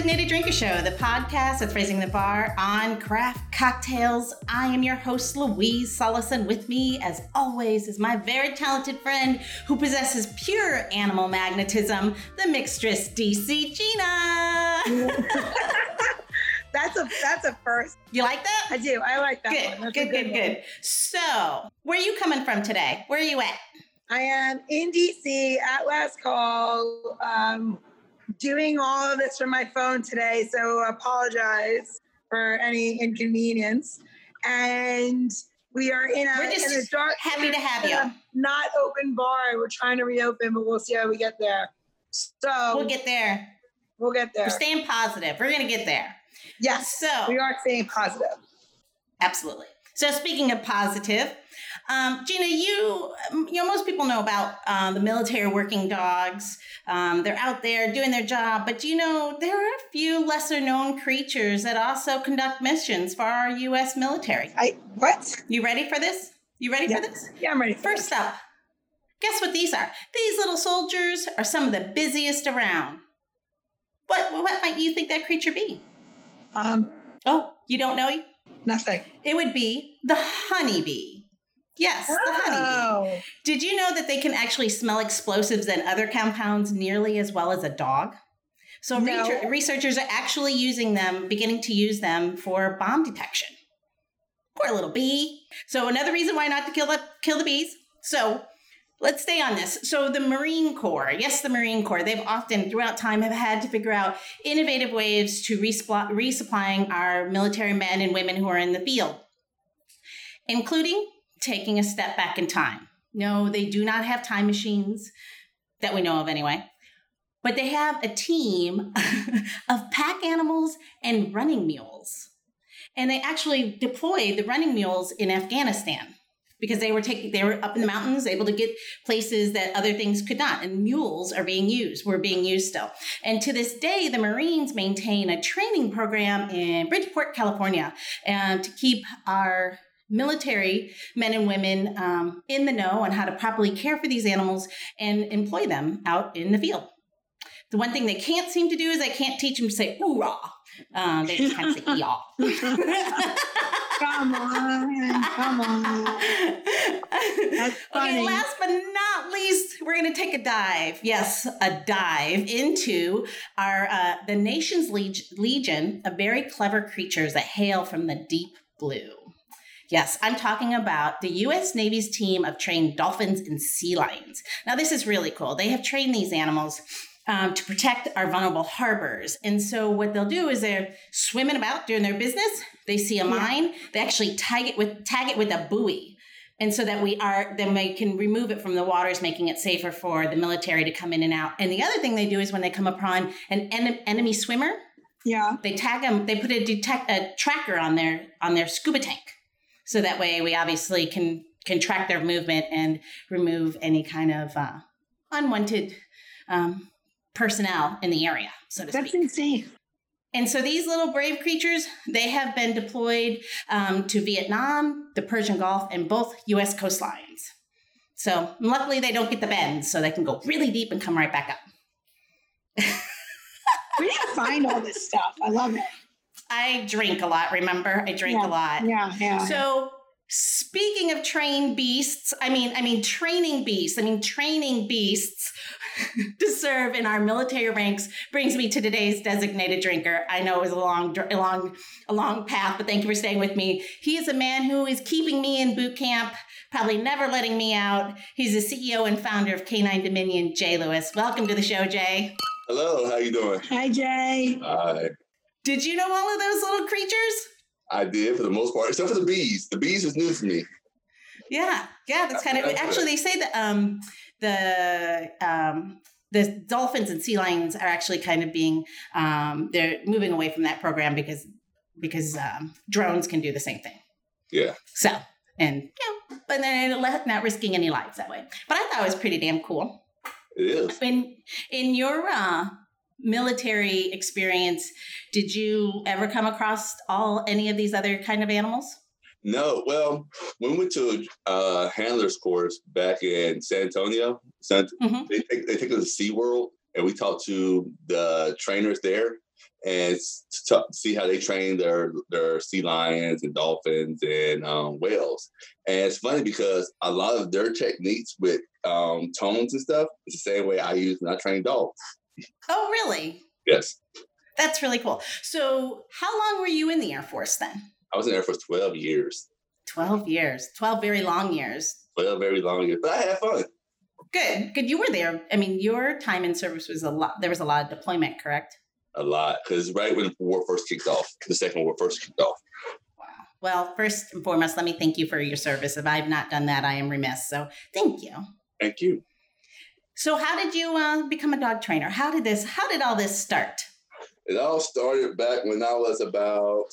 Designated Drinker Show, the podcast that's raising the bar on craft cocktails. I am your host, Louise Solison. With me, as always, is my very talented friend who possesses pure animal magnetism, the mixtress, DC Gina. That's a first. You like that? I do. I like that one. That's good. So, where are you coming from today? Where are you at? I am in DC at last call, doing all of this from my phone today, so apologize for any inconvenience. And we are in a dark, happy to have you. Not open bar. We're trying to reopen, but we'll see how we get there. So we'll get there. We're staying positive. We're gonna get there. Yes. So we are staying positive. Absolutely. So speaking of positive, Gina, you know, most people know about the military working dogs. They're out there doing their job, but you know, there are a few lesser known creatures that also conduct missions for our U.S. military. You ready for this? Yeah, I'm ready for this. First up, guess what these are? These little soldiers are some of the busiest around. What might you think that creature be? You don't know? Nothing. It would be the honeybee. Yes, the honeybee. Did you know that they can actually smell explosives and other compounds nearly as well as a dog? So no. Researchers are actually beginning to use them for bomb detection. Poor little bee. So another reason why not to kill the bees. So let's stay on this. So the Marine Corps, they've often throughout time have had to figure out innovative ways to resupplying our military men and women who are in the field, including taking a step back in time. No, they do not have time machines that we know of anyway, but they have a team of pack animals and running mules. And they actually deployed the running mules in Afghanistan because they were up in the mountains, able to get places that other things could not. And mules were being used still. And to this day, the Marines maintain a training program in Bridgeport, California, to keep our military men and women in the know on how to properly care for these animals and employ them out in the field. The one thing they can't seem to do is they can't teach them to say "hoorah." They just kind of say "y'all." Come on. That's funny. Okay, last but not least, we're going to take a dive. Yes, a dive into our the nation's legion of very clever creatures that hail from the deep blue. Yes, I'm talking about the U.S. Navy's team of trained dolphins and sea lions. Now, this is really cool. They have trained these animals to protect our vulnerable harbors. And so what they'll do is they're swimming about doing their business. They see a mine. They actually tag it with a buoy. And so that they can remove it from the waters, making it safer for the military to come in and out. And the other thing they do is when they come upon an enemy swimmer, they tag them. They put a tracker on their scuba tank. So that way we obviously can track their movement and remove any kind of unwanted personnel in the area, so to speak. That's insane. And so these little brave creatures, they have been deployed to Vietnam, the Persian Gulf, and both U.S. coastlines. So luckily they don't get the bends, so they can go really deep and come right back up. Where do you find all this stuff? I love it. I drink a lot, remember? Yeah. So speaking of training beasts to serve in our military ranks brings me to today's designated drinker. I know it was a long path, but thank you for staying with me. He is a man who is keeping me in boot camp, probably never letting me out. He's the CEO and founder of Canine Dominion, Jay Lewis. Welcome to the show, Jay. Hello, how you doing? Hi, Jay. Hi. Did you know all of those little creatures? I did, for the most part, except for the bees. The bees was new to me. Yeah, that's kind of... Actually, they say that the dolphins and sea lions are actually kind of being... they're moving away from that program because drones can do the same thing. Yeah. So, but they're not risking any lives that way. But I thought it was pretty damn cool. It is. In your... military experience, did you ever come across any of these other kind of animals? No. Well, when we went to handler's course back in San Antonio, mm-hmm. they take us to SeaWorld, and we talked to the trainers there, and to see how they train their sea lions and dolphins and whales. And it's funny because a lot of their techniques with tones and stuff is the same way I use when I train dogs. Oh, really? Yes. That's really cool. So how long were you in the Air Force then? I was in the Air Force 12 years. 12 years. 12 very long years. 12 very long years. But I had fun. Good. Good. You were there. I mean, your time in service was a lot. There was a lot of deployment, correct? A lot. Because right when the war first kicked off, the second war first kicked off. Wow. Well, first and foremost, let me thank you for your service. If I've not done that, I am remiss. So thank you. Thank you. So how did you become a dog trainer? How did all this start? It all started back when I was about,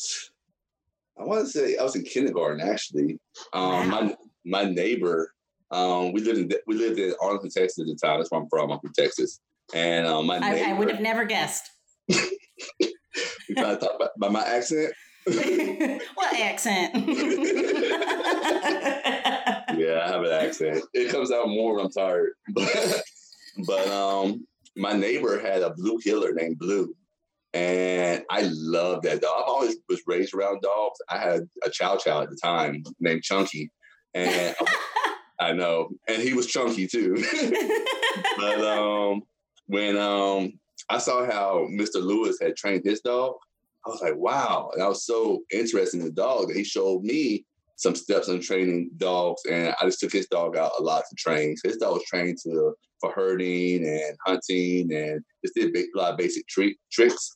I want to say I was in kindergarten, actually. Wow. My neighbor, we lived in Arlington, Texas at the time. That's where I'm from. I'm from Texas. And my neighbor, I would have never guessed. You probably thought by my accent. What accent? Yeah, I have an accent. It comes out more when I'm tired. But my neighbor had a blue heeler named Blue. And I love that dog. I've always was raised around dogs. I had a chow at the time named Chunky. And I know. And he was chunky too. But when I saw how Mr. Lewis had trained his dog, I was like, wow. And I was so interested in the dog that he showed me some steps on training dogs. And I just took his dog out a lot to train. So his dog was trained for herding and hunting and just did a lot of basic tricks.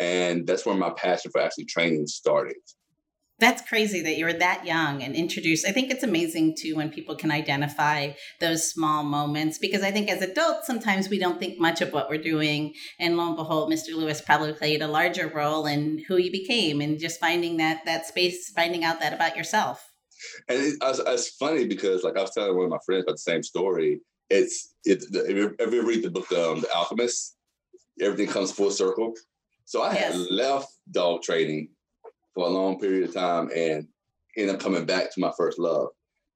And that's where my passion for actually training started. That's crazy that you were that young and introduced. I think it's amazing, too, when people can identify those small moments, because I think as adults, sometimes we don't think much of what we're doing. And lo and behold, Mr. Lewis probably played a larger role in who you became and just finding that space, finding out that about yourself. And it's funny because, like, I was telling one of my friends about the same story. If you read the book, The Alchemist, everything comes full circle. So I had left dog training for a long period of time and ended up coming back to my first love.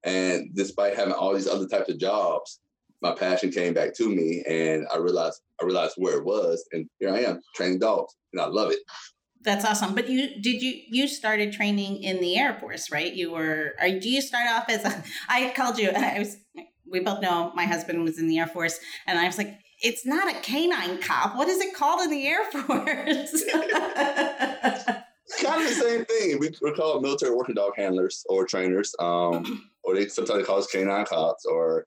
And despite having all these other types of jobs, my passion came back to me and I realized where it was. And here I am training dogs and I love it. That's awesome. But you started training in the Air Force, right? Do you start off we both know my husband was in the Air Force and I was like, it's not a canine cop. What is it called in the Air Force? Kind of the same thing. We're called military working dog handlers or trainers, or they sometimes call us canine cops or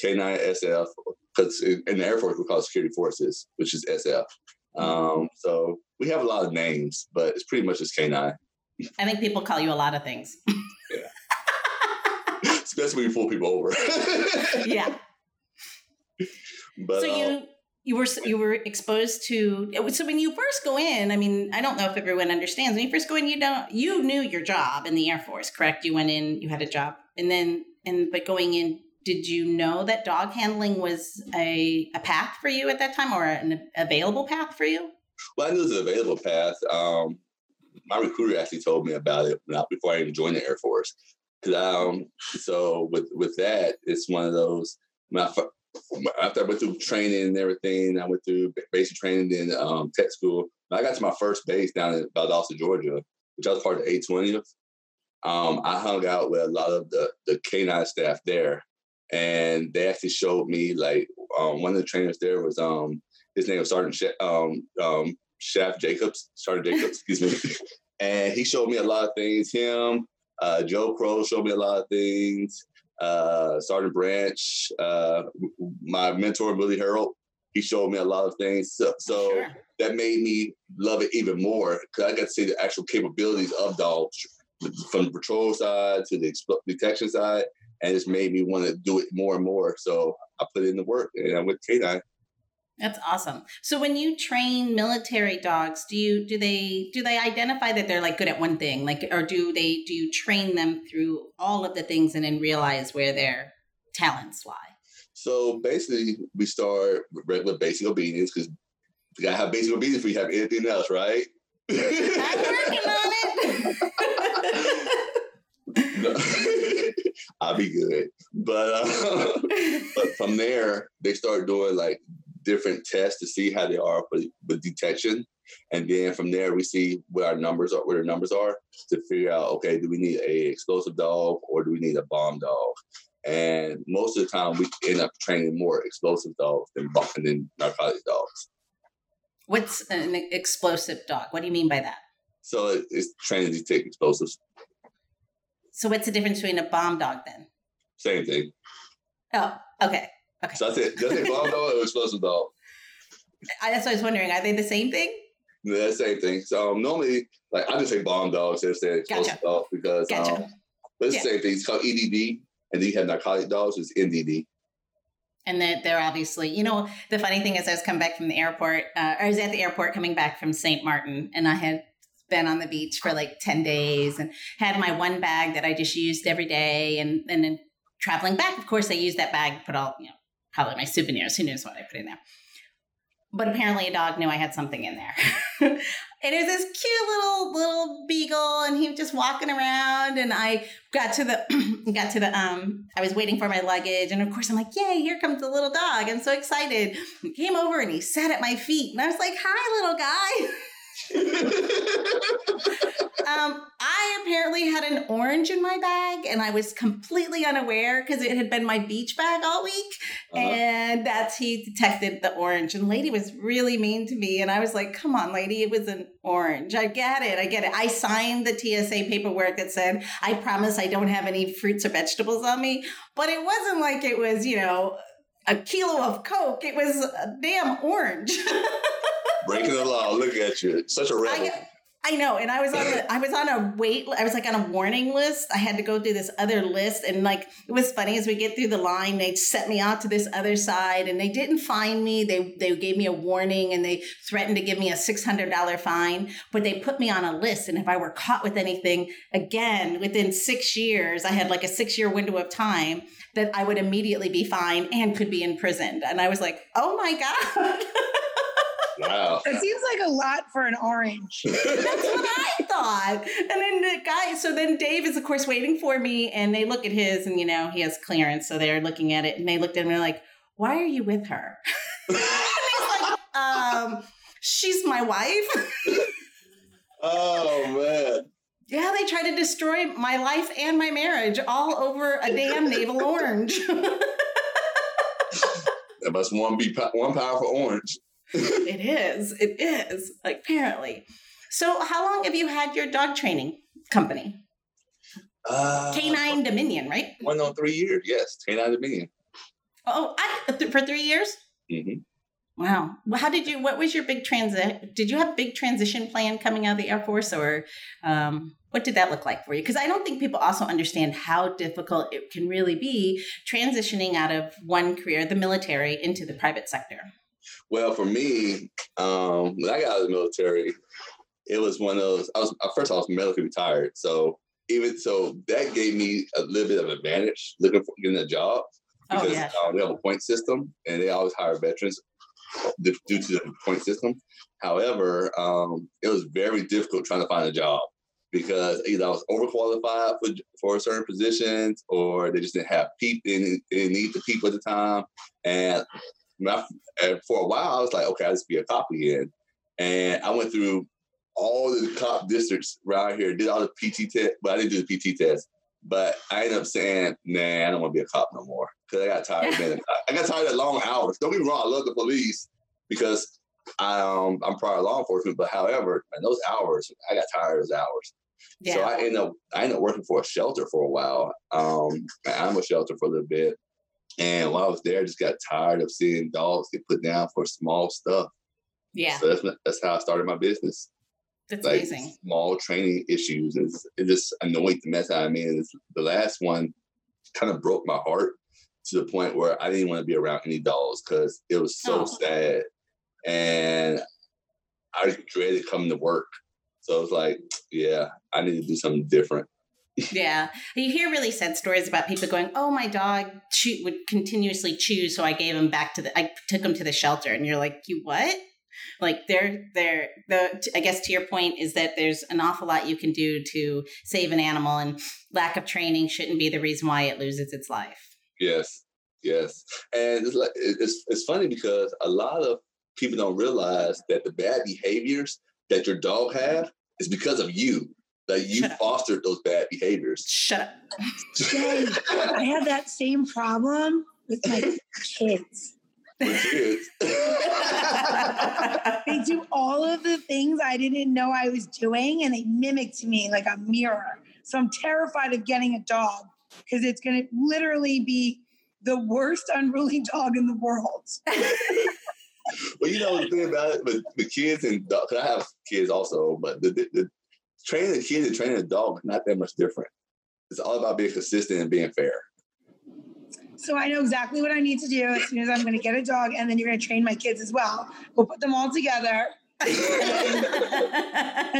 canine SF, because in the Air Force we call it security forces, which is SF. So we have a lot of names, but it's pretty much just canine. I think people call you a lot of things. Yeah, especially when you pull people over. Yeah. But so you were exposed to, so when you first go in, I mean, I don't know if everyone understands, when you first go in, you knew your job in the Air Force, correct? You went in, you had a job. But going in, did you know that dog handling was a path for you at that time or an available path for you? Well, I knew it was an available path. My recruiter actually told me about it before I even joined the Air Force. So with that, it's one of those, after I went through training and everything, I went through basic training in tech school. When I got to my first base down in Valdosta, Georgia, which I was part of the 820th. I hung out with a lot of the K-9 staff there. And they actually showed me, like, one of the trainers there was, his name was Sergeant Jacobs, excuse me. And he showed me a lot of things. Him, Joe Crow showed me a lot of things. Sergeant Branch, my mentor, Billy Harold, he showed me a lot of things. So that made me love it even more because I got to see the actual capabilities of dogs from the patrol side to the detection side, and it just made me want to do it more and more. So I put in the work and I went canine. That's awesome. So when you train military dogs, do they identify that they're like good at one thing, like, or do you train them through all of the things and then realize where their talents lie? So basically, we start with basic obedience because you gotta have basic obedience before you have anything else, right? I'm working on it. I'll be good, but from there they start doing like different tests to see how they are for detection. And then from there, we see where our numbers are, where the numbers are, to figure out, okay, do we need a explosive dog or do we need a bomb dog? And most of the time, we end up training more explosive dogs than narcotic dogs. What's an explosive dog? What do you mean by that? So it's trained to detect explosives. So what's the difference between a bomb dog then? Same thing. Oh, okay. Okay. So that's it bomb dog or explosive dog? That's what I was wondering. Are they the same thing? Yeah, same thing. So normally, like, I just say bomb dogs instead of explosive dogs because but it's the same thing. It's called EDD, and then you have narcotic dogs, it's NDD. And they're obviously, you know, the funny thing is I was coming back from the airport, I was at the airport coming back from St. Martin, and I had been on the beach for like 10 days and had my one bag that I just used every day. And then traveling back, of course, I used that bag, put all, you know, probably my souvenirs. Who knows what I put in there? But apparently a dog knew I had something in there. And it was this cute little beagle, and he was just walking around, and I got to the I was waiting for my luggage, and of course I'm like, yay, here comes the little dog. I'm so excited. He came over and he sat at my feet, and I was like, hi, little guy. I apparently had an orange in my bag, and I was completely unaware because it had been my beach bag all week. Uh-huh. And he detected the orange, and lady was really mean to me, and I was like, come on, lady, it was an orange. I get it. I signed the TSA paperwork that said I promise I don't have any fruits or vegetables on me, but it wasn't like it was, you know, a kilo of Coke. It was a damn orange. Breaking the law. Look at you. Such a rebel. I know. And I was on a warning list. I had to go through this other list. And like, it was funny, as we get through the line, they set me out to this other side, and they didn't fine me. They gave me a warning, and they threatened to give me a $600 fine, but they put me on a list. And if I were caught with anything again, within 6 years, I had like a 6-year window of time that I would immediately be fined and could be imprisoned. And I was like, oh my God. Wow. It seems like a lot for an orange. That's what I thought. And then so then Dave is, of course, waiting for me, and they look at his, and, you know, he has clearance. So they're looking at it, and they looked at him, and they're like, why are you with her? And he's like, she's my wife. Oh, man. Yeah, they try to destroy my life and my marriage all over a damn navel orange. That must one powerful orange. It is, like, apparently. So how long have you had your dog training company? Canine Dominion, right? 3 years, yes. Canine Dominion. Oh, for 3 years? Mm-hmm. Wow. Well, what was your big transition? Did you have a big transition plan coming out of the Air Force, or what did that look like for you? Because I don't think people also understand how difficult it can really be transitioning out of one career, the military, into the private sector. Well, for me, when I got out of the military, it was one of those. I was medically retired, so even so, that gave me a little bit of an advantage getting a job, because they have a point system, and they always hire veterans due to the point system. However, it was very difficult trying to find a job, because either I was overqualified for certain positions, or they just didn't have people. They need the people at the time, and for a while, I was like, okay, I'll just be a cop again. And I went through all the cop districts around here, did all the PT test, but I didn't do the PT test. But I ended up saying, nah, I don't want to be a cop no more, because I got tired of being a cop. I got tired of long hours. Don't get me wrong, I love the police, because I'm prior law enforcement. But however, in those hours, I got tired of those hours. Yeah. So I ended up working for a shelter for a while. I'm a shelter for a little bit. And while I was there, I just got tired of seeing dogs get put down for small stuff. Yeah. So that's how I started my business. That's like amazing. Small training issues. It just annoyed the mess out of me. And the last one kind of broke my heart, to the point where I didn't want to be around any dogs, because it was so sad. And I dreaded coming to work. So I was like, yeah, I need to do something different. Yeah. You hear really sad stories about people going, oh, my dog would continuously chew, so I gave him back I took him to the shelter. And you're like, you what? Like, I guess to your point is that there's an awful lot you can do to save an animal, and lack of training shouldn't be the reason why it loses its life. Yes. Yes. And it's like, it's funny because a lot of people don't realize that the bad behaviors that your dog have is because of you. Like you fostered those bad behaviors. Shut up. Jay, I have that same problem with my kids. With kids. They do all of the things I didn't know I was doing and they mimicked me like a mirror. So I'm terrified of getting a dog because it's going to literally be the worst unruly dog in the world. Well, you know the thing about it, but the kids and dogs, I have kids also, but the training a kid and training a dog is not that much different. It's all about being consistent and being fair. So I know exactly what I need to do as soon as I'm going to get a dog, and then you're going to train my kids as well. We'll put them all together. And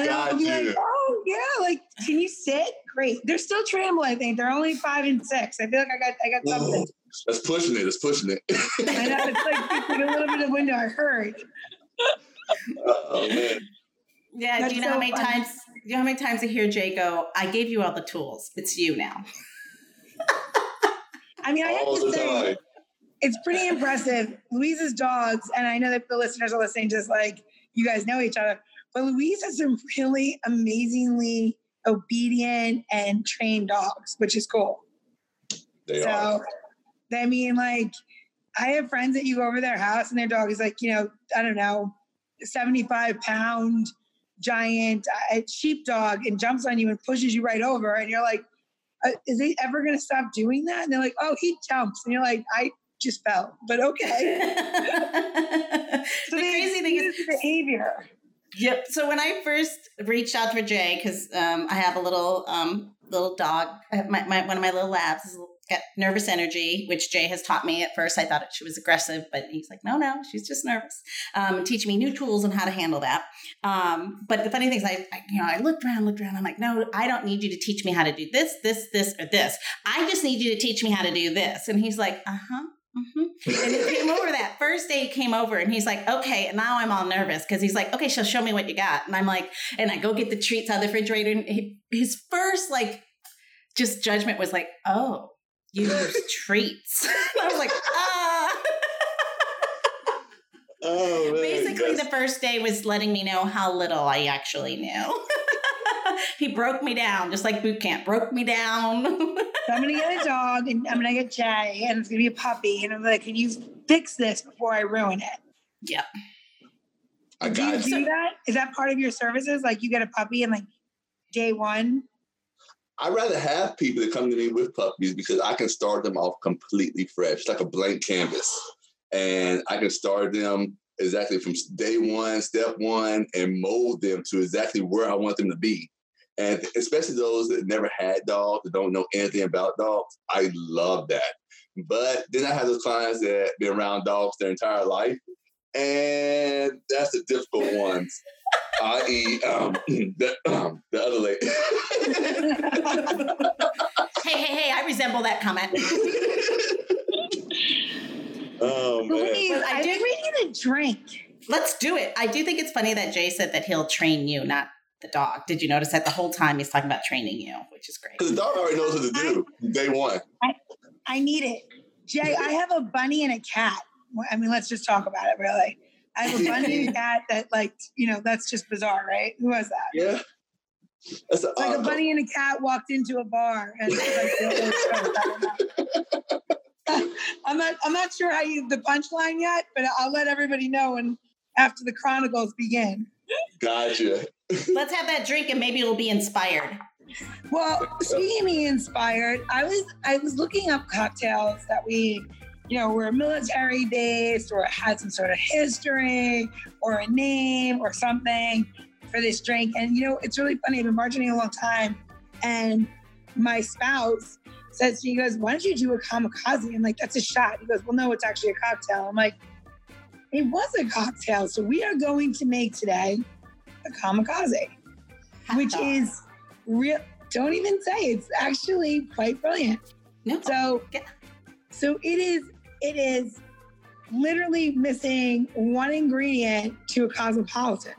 I'll be like, oh, yeah, like, can you sit? Great. They're still trainable, I think. They're only 5 and 6. I feel like I got something. That's pushing it. That's pushing it. I know. It's like a little bit of window. I heard. Oh, man. Yeah, that's do you know how many times I hear Jay go, I gave you all the tools. It's you now. I mean, I have to say, it's pretty impressive. Louise's dogs, and I know that the listeners are listening just like, you guys know each other, but Louise has some really amazingly obedient and trained dogs, which is cool. They are. I mean, like, I have friends that you go over their house and their dog is like, you know, I don't know, 75-pound giant sheepdog and jumps on you and pushes you right over, and you're like, is he ever going to stop doing that? And they're like, oh, he jumps, and you're like, I just fell, but okay. So the crazy thing is behavior. Yep. So when I first reached out for Jay, because I have a little dog, one of my little labs has got nervous energy, which Jay has taught me. At first I thought she was aggressive, but he's like, no, she's just nervous. Teach me new tools on how to handle that. But the funny thing is, I looked around. I'm like, no, I don't need you to teach me how to do this, or this. I just need you to teach me how to do this. And he's like, uh-huh. Mm-hmm. And he came over that first day. He came over and he's like, okay, and now I'm all nervous because he's like, okay, she'll show me what you got. And I'm like, and I go get the treats out of the refrigerator. And his first just judgment was like, oh, you use treats. And I was like, oh, man, basically the first day was letting me know how little I actually knew. He broke me down, just like boot camp broke me down. So I'm going to get a dog, and I'm going to get Jay, and it's going to be a puppy. And I'm like, can you fix this before I ruin it? Yeah. Do you do that? Is that part of your services? Like, you get a puppy and, like, day one? I'd rather have people that come to me with puppies because I can start them off completely fresh, like a blank canvas. And I can start them exactly from day one, step one, and mold them to exactly where I want them to be. And especially those that never had dogs, that don't know anything about dogs, I love that. But then I have those clients that been around dogs their entire life, and that's the difficult ones. I.e., the other lady. Hey! I resemble that comment. Oh man! Please, I think we need a drink. Let's do it. I do think it's funny that Jay said that he'll train you, not the dog. Did you notice that the whole time he's talking about training you, which is great. Because the dog already knows what to do day one. I need it. Jay, I have a bunny and a cat. I mean, let's just talk about it, really. I have a bunny and a cat that, like, you know, that's just bizarre, right? Who was that? Yeah. That's it's like a bunny and a cat walked into a bar. And I'm not sure how you the punchline yet, but I'll let everybody know when after the chronicles begin. Gotcha. Let's have that drink and maybe it'll be inspired. Well, speaking of being inspired, I was looking up cocktails that we, you know, were military based or had some sort of history or a name or something for this drink. And, you know, it's really funny. I've been bartending a long time, and my spouse says to me, he goes, why don't you do a kamikaze? I'm like, that's a shot. He goes, well, no, it's actually a cocktail. I'm like, it was a cocktail. So we are going to make today a kamikaze, which is real. Don't even say it's actually quite brilliant. No. So it is literally missing one ingredient to a cosmopolitan,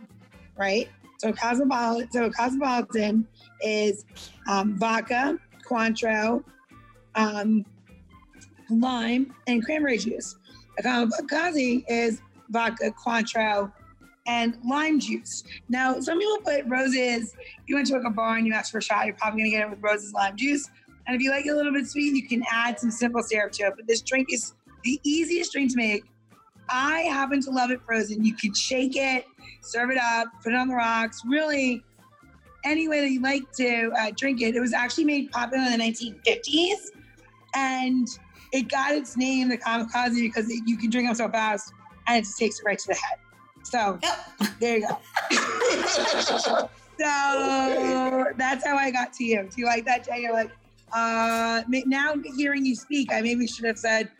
right? So a cosmopolitan is vodka, Cointreau, lime, and cranberry juice. A kamikaze is vodka, Cointreau, and lime juice. Now, some people put roses. You went to like a bar and you asked for a shot, you're probably gonna get it with roses, lime juice. And if you like it a little bit sweet, you can add some simple syrup to it. But this drink is the easiest drink to make. I happen to love it frozen. You can shake it, serve it up, put it on the rocks, really any way that you like to drink it. It was actually made popular in the 1950s. And it got its name, the kamikaze, because you can drink them so fast and it just takes it right to the head. So there you go. That's how I got to you. Do you like that, Jay? You're like, now hearing you speak, I maybe should have said,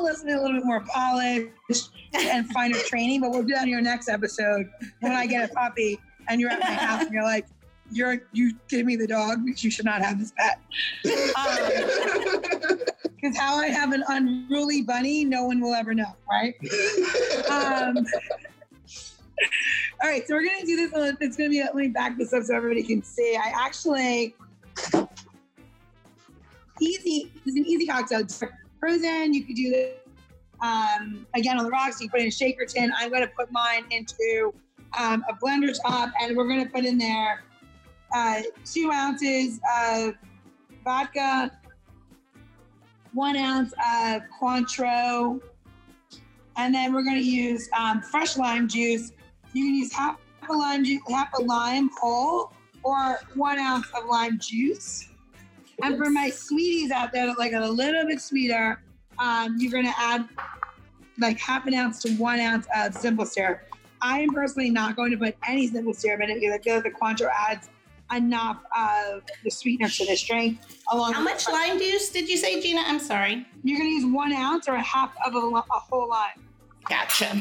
listen to a little bit more polished and finer training, but we'll do that in your next episode when I get a puppy and you're at my house and you're like, you give me the dog because you should not have this pet. Because how I have an unruly bunny, no one will ever know, right? All right, so we're going to do this one. It's going to be, let me back this up so everybody can see. I actually, this is an easy cocktail. It's frozen, you could do this, again, on the rocks. You put in a shaker tin. I'm going to put mine into a blender top, and we're going to put in there 2 ounces of vodka, 1 ounce of Cointreau, and then we're going to use fresh lime juice. You can use half a lime whole, or 1 ounce of lime juice. And for my sweeties out there that like it a little bit sweeter, you're going to add like half an ounce to 1 ounce of simple syrup. I am personally not going to put any simple syrup in it because I feel like the Cointreau adds enough of the sweetener to this drink. How much lime juice did you say, Gina? I'm sorry. You're going to use 1 ounce or a half of a whole lime. Gotcha.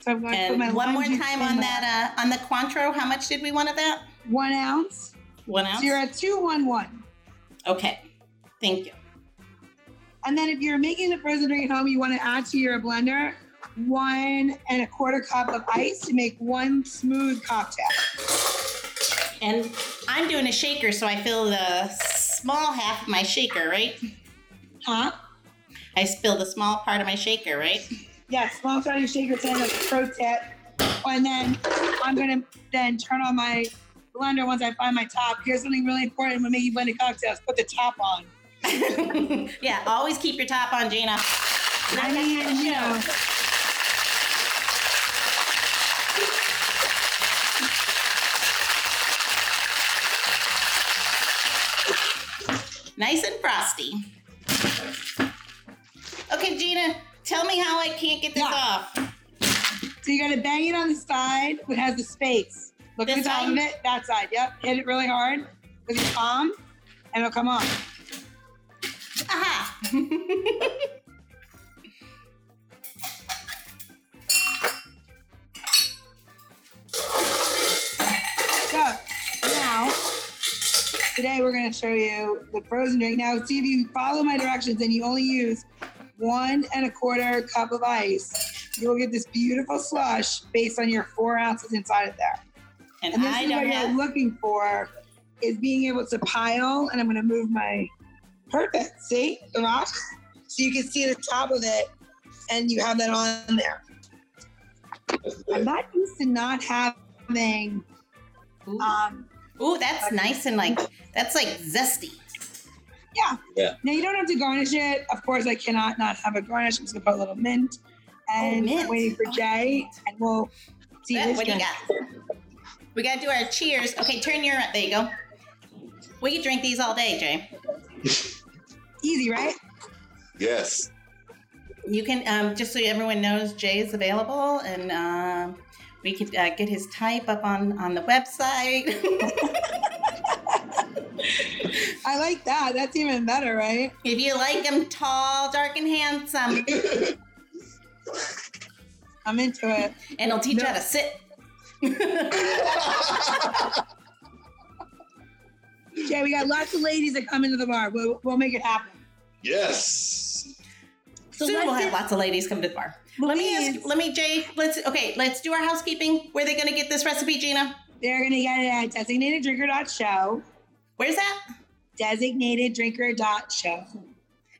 So I'm going to put my one more time on that, on the Cointreau. How much did we want of that? 1 ounce. 1 ounce? So you're at 211. Okay. Thank you. And then if you're making the frozen drink at home, you want to add to your blender 1 1/4 cup of ice to make one smooth cocktail. And I'm doing a shaker, so I fill the small half of my shaker, right? Huh? I spill the small part of my shaker, right? Yeah, small part of your shaker tin, like a pro tip. And then I'm going to then turn on my blender once I find my top. Here's something really important when making blended cocktails. Put the top on. Yeah, always keep your top on, Gina. I mean, you know. Nice and frosty. Okay, Gina, tell me how I can't get this off. So you gotta bang it on the side that has the space. Look at the top of it, that side, yep. Hit it really hard with your palm, and it'll come off. Aha! So, now, today we're going to show you the frozen drink. Now, see if you follow my directions and you only use 1 1/4 cup of ice, you will get this beautiful slush based on your 4 ounces inside of there. And this is what you're looking for, is being able to pile, and I'm going to move my, perfect, see, the rocks? So you can see the top of it, and you have that on there. I'm not used to not having... Ooh, that's nice and like, that's like zesty. Yeah. Now you don't have to garnish it. Of course, I cannot not have a garnish. I'm just gonna put a little mint. And mint. I'm waiting for Jay, and we'll see what you got. We gotta do our cheers. Okay, there you go. We could drink these all day, Jay. Easy, right? Yes. You can, just so everyone knows, Jay is available, and we could get his type up on the website. I like that. That's even better, right? If you like him tall, dark, and handsome. I'm into it. And he'll teach you how to sit. Jay, we got lots of ladies that come into the bar. We'll make it happen. Yes. So soon we'll have lots of ladies come to the bar. Let's do our housekeeping. Where are they going to get this recipe, Gina? They're going to get it at designateddrinker.show. Where's that? designated drinker.show.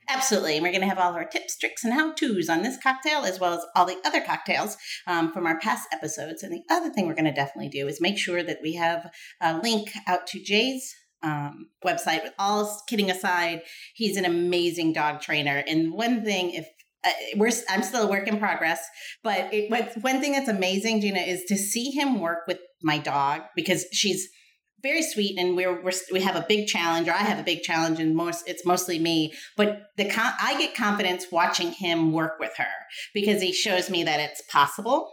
Absolutely. And we're going to have all of our tips, tricks, and how-tos on this cocktail, as well as all the other cocktails from our past episodes. And the other thing we're going to definitely do is make sure that we have a link out to Jay's website. With all kidding aside, he's an amazing dog trainer. And one thing, if I'm still a work in progress, but one thing that's amazing, Gina, is to see him work with my dog, because she's very sweet, and we have a big challenge, or I have a big challenge, and it's mostly me. But I get confidence watching him work with her, because he shows me that it's possible,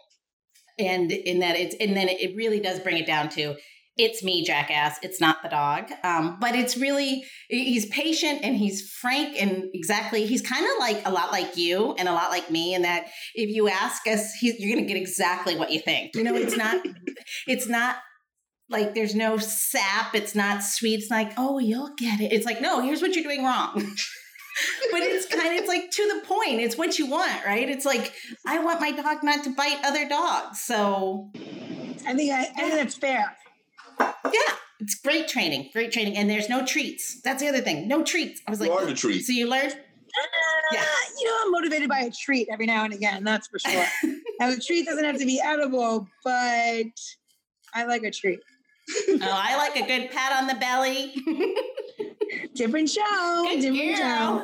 and in that it really does bring it down to, it's me, jackass. It's not the dog. But it's really, he's patient and he's frank, and exactly, he's kind of like a lot like you and a lot like me, in that if you ask us, you're going to get exactly what you think. You know, it's not, it's not like there's no sap. It's not sweet. It's like, oh, you'll get it. It's like, no, here's what you're doing wrong. But it's like to the point. It's what you want, right? It's like, I want my dog not to bite other dogs. So I think that's fair. Yeah, it's great training. And there's no treats. That's the other thing. No treats. I was like, you are the treat. So you learned? Yeah. You know, I'm motivated by a treat every now and again. That's for sure. Now, the treat doesn't have to be edible, but I like a treat. Oh, I like a good pat on the belly. Different show. Different show.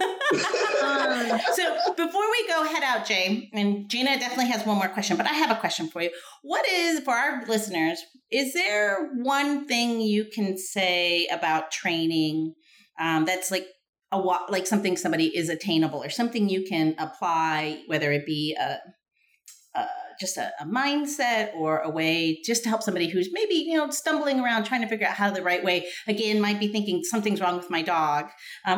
So before we go head out, Jay, and Gina definitely has one more question, but I have a question for you. What is, for our listeners, is there one thing you can say about training that's like like something somebody is attainable, or something you can apply, whether it be just a mindset or a way just to help somebody who's maybe, stumbling around trying to figure out how the right way, again, might be thinking something's wrong with my dog.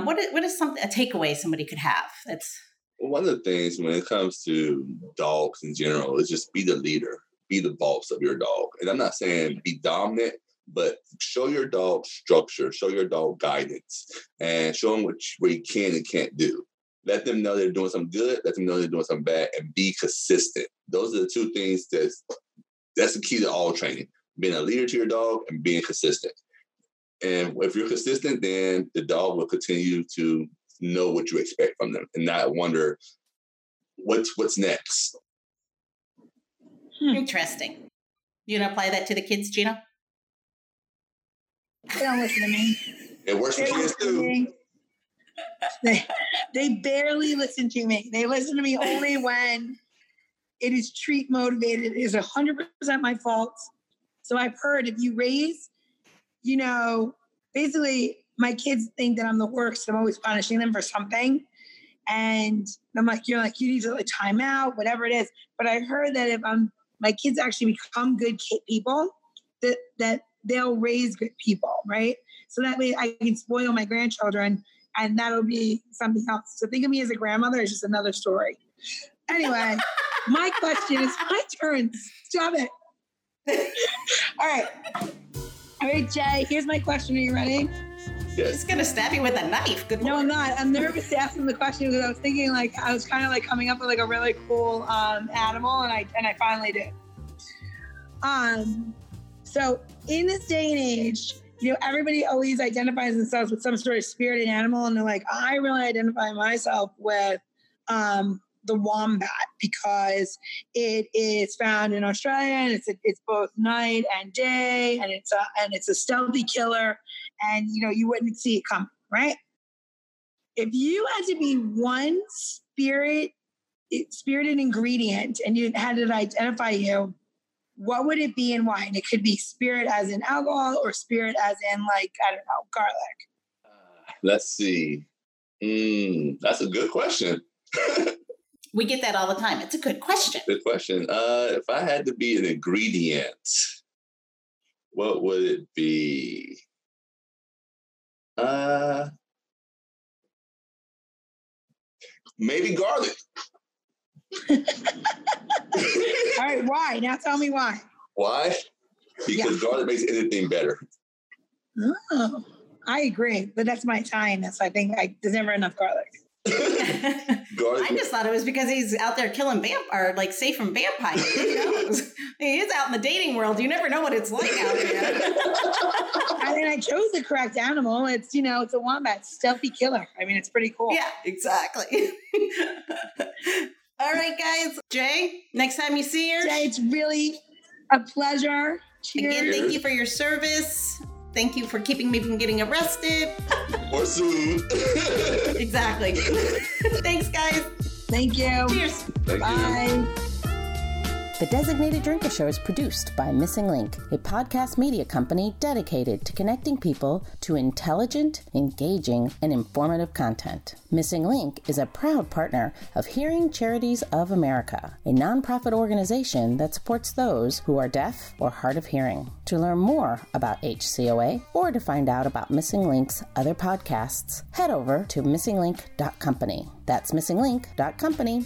What is something, a takeaway somebody could have? That's one of the things when it comes to dogs in general, is just be the leader, be the boss of your dog. And I'm not saying be dominant, but show your dog structure, show your dog guidance, and show them what you can and can't do. Let them know they're doing something good. Let them know they're doing something bad, and be consistent. Those are the two things that's the key to all training: being a leader to your dog and being consistent. And if you're consistent, then the dog will continue to know what you expect from them and not wonder what's next. Interesting. You gonna apply that to the kids, Gina? They don't listen to me. It works for kids too. They barely listen to me. They listen to me only when it is treat motivated. It is 100% my fault. So I've heard, if you raise, basically my kids think that I'm the worst. I'm always punishing them for something. And I'm like, you need to time out, whatever it is. But I heard that if my kids actually become good people, that they'll raise good people, right? So that way I can spoil my grandchildren, and that'll be something else. So think of me as a grandmother is just another story. Anyway, my question is my turn. Stop it. All right, Jay, here's my question. Are you ready? Yes. Just going to stab you with a knife. Good morning. No, I'm not. I'm nervous to ask him the question, because I was thinking I was kind of coming up with a really cool animal, and I finally did. So in this day and age, everybody always identifies themselves with some sort of spirited animal, and they're like, I really identify myself with the wombat, because it is found in Australia, and it's both night and day, and it's a stealthy killer, and you wouldn't see it coming, right? If you had to be one spirited ingredient and you had to identify you, what would it be and why? And it could be spirit as in alcohol, or spirit as in garlic. Let's see. That's a good question. We get that all the time. It's a good question. Good question. If I had to be an ingredient, what would it be? Maybe garlic. All right, why? Now tell me why. Why? Because garlic makes anything better. Oh, I agree. But that's my Italianness. I think there's never enough garlic. I just thought it was because he's out there killing safe from vampires. Who knows? He is out in the dating world. You never know what it's like out there. I mean, I chose the correct animal. It's, you know, it's a wombat, stealthy killer. I mean, it's pretty cool. Yeah, exactly. All right, guys. Jay, next time you see her. Jay, it's really a pleasure. Cheers. Again, thank you for your service. Thank you for keeping me from getting arrested. Or sued. Exactly. Thanks, guys. Thank you. Cheers. Thank Bye. You. The Designated Drinker Show is produced by Missing Link, a podcast media company dedicated to connecting people to intelligent, engaging, and informative content. Missing Link is a proud partner of Hearing Charities of America, a nonprofit organization that supports those who are deaf or hard of hearing. To learn more about HCOA or to find out about Missing Link's other podcasts, head over to missinglink.company. That's missinglink.company.